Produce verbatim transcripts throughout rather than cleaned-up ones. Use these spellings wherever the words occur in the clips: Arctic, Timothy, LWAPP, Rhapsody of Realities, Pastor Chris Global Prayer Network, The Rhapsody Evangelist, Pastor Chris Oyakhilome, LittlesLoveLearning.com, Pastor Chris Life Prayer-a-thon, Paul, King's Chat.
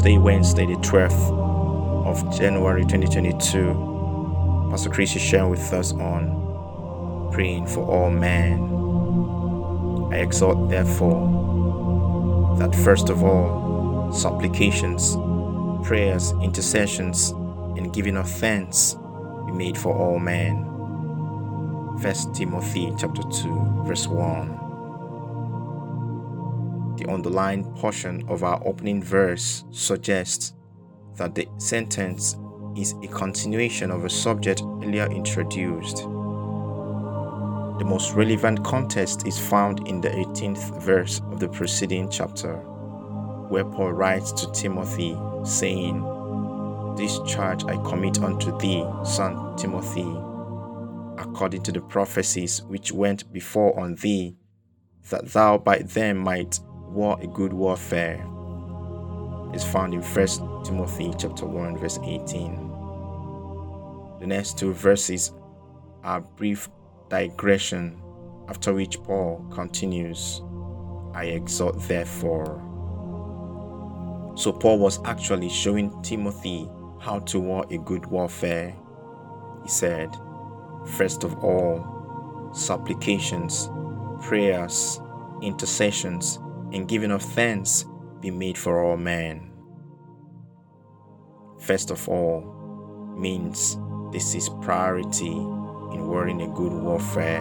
Today, Wednesday, the twelfth of January twenty twenty-two, Pastor Chris is sharing with us on praying for all men. I exhort, therefore, that first of all, supplications, prayers, intercessions, and giving of thanks be made for all men. First Timothy chapter two, verse one. The underlined portion of our opening verse suggests that the sentence is a continuation of a subject earlier introduced. The most relevant context is found in the eighteenth verse of the preceding chapter, where Paul writes to Timothy, saying, "This charge I commit unto thee, son Timothy, according to the prophecies which went before on thee, that thou by them might war a good warfare," is found in First Timothy chapter one, verse eighteen. The next two verses are brief digression, after which Paul continues, "I exhort therefore." So Paul was actually showing Timothy how to war a good warfare. He said, first of all, supplications, prayers, intercessions, and giving of thanks be made for all men. First of all means this is priority in warring a good warfare.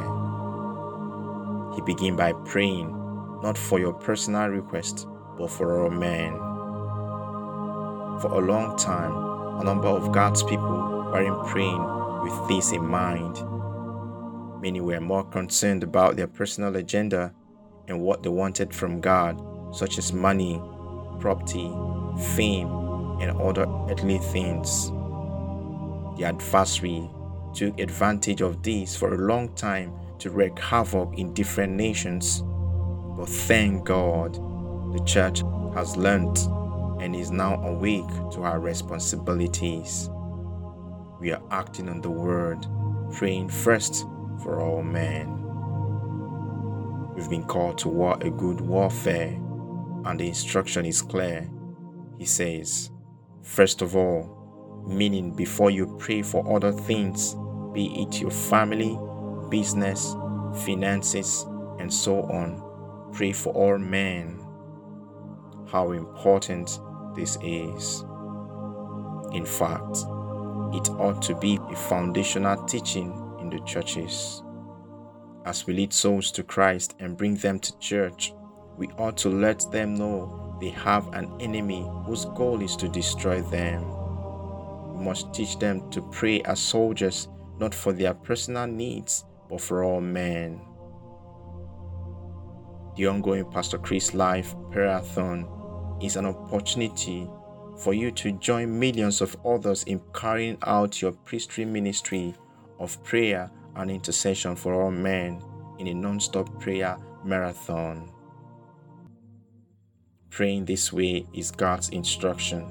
He begins by praying not for your personal request, but for all men. For a long time, a number of God's people were in praying with this in mind. Many were more concerned about their personal agenda and what they wanted from God, such as money, property, fame, and other earthly things. The adversary took advantage of this for a long time to wreak havoc in different nations. But thank God, the church has learned and is now awake to our responsibilities. We are acting on the word, praying first for all men. We've been called to war a good warfare, and the instruction is clear. He says, first of all, meaning before you pray for other things, be it your family, business, finances, and so on, pray for all men. How important this is. In fact, it ought to be a foundational teaching in the churches. As we lead souls to Christ and bring them to church, we ought to let them know they have an enemy whose goal is to destroy them. We must teach them to pray as soldiers, not for their personal needs, but for all men. The ongoing Pastor Chris Life Prayer-a-thon is an opportunity for you to join millions of others in carrying out your priestly ministry of prayer and intercession for all men in a non-stop prayer marathon. Praying this way is God's instruction,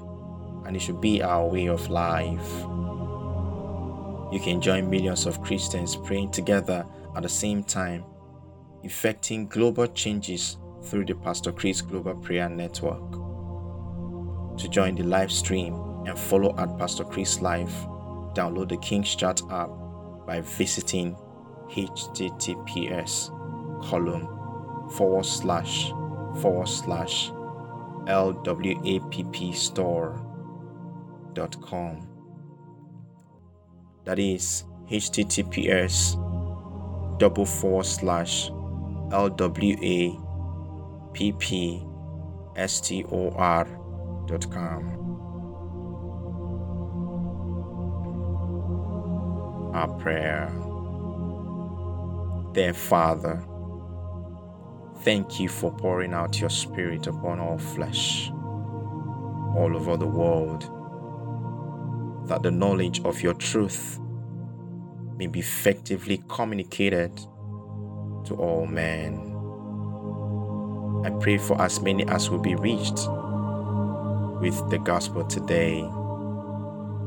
and it should be our way of life. You can join millions of Christians praying together at the same time, effecting global changes through the Pastor Chris Global Prayer Network. To join the live stream and follow at Pastor Chris Life, download the King's Chat app by visiting https column forward slash forward slash L W A P P store dot com. That is https double forward slash L W A P P store. Our prayer. Dear Father, thank you for pouring out your Spirit upon all flesh all over the world, that the knowledge of your truth may be effectively communicated to all men. I pray for as many as will be reached with the gospel today,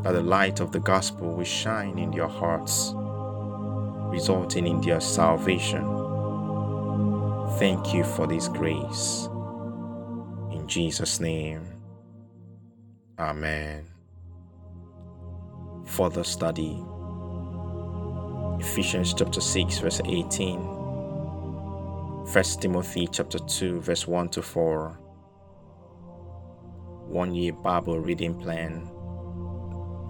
that the light of the gospel will shine in your hearts, resulting in their salvation. Thank you for this grace. In Jesus' name, Amen. Further study, Ephesians chapter six, verse eighteen, First Timothy chapter two, verse one to four, one-year Bible reading plan,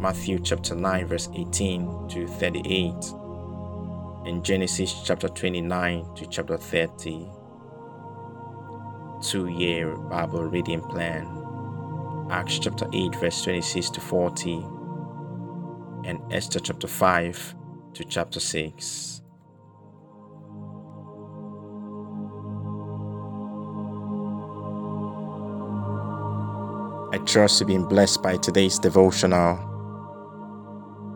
Matthew chapter nine, verse eighteen to thirty-eight, and Genesis chapter twenty-nine to chapter thirty, two-year Bible reading plan, Acts chapter eight, verse twenty-six to forty, and Esther chapter five to chapter six. I trust you've been blessed by today's devotional.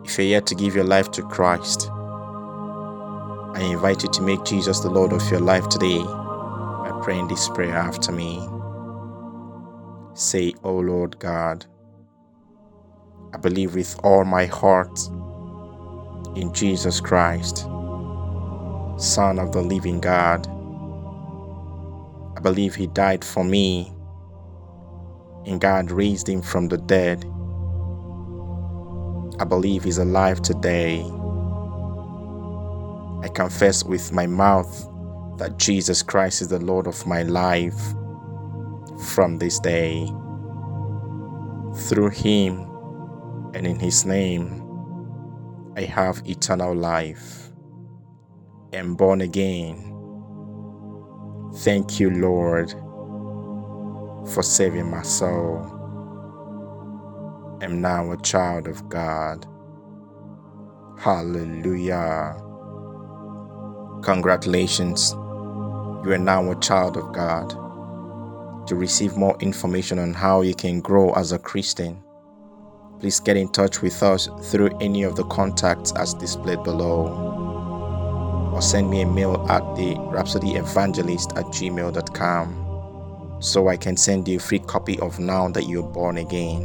If you're yet to give your life to Christ, I invite you to make Jesus the Lord of your life today by praying this prayer after me. Say, O Lord God, I believe with all my heart in Jesus Christ, Son of the living God. I believe He died for me, and God raised Him from the dead. I believe He's alive today. I confess with my mouth that Jesus Christ is the Lord of my life from this day. Through Him and in His name, I have eternal life and born again. Thank you, Lord, for saving my soul. I'm now a child of God. Hallelujah. Congratulations. You are now a child of God. To receive more information on how you can grow as a Christian, please get in touch with us through any of the contacts as displayed below, or send me a mail at the rhapsodyevangelist at gmail dot com so I can send you a free copy of Now That You're Born Again.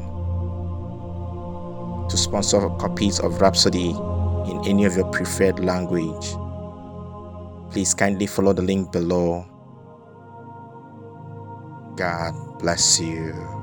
To sponsor copies of Rhapsody in any of your preferred language, please kindly follow the link below. God bless you.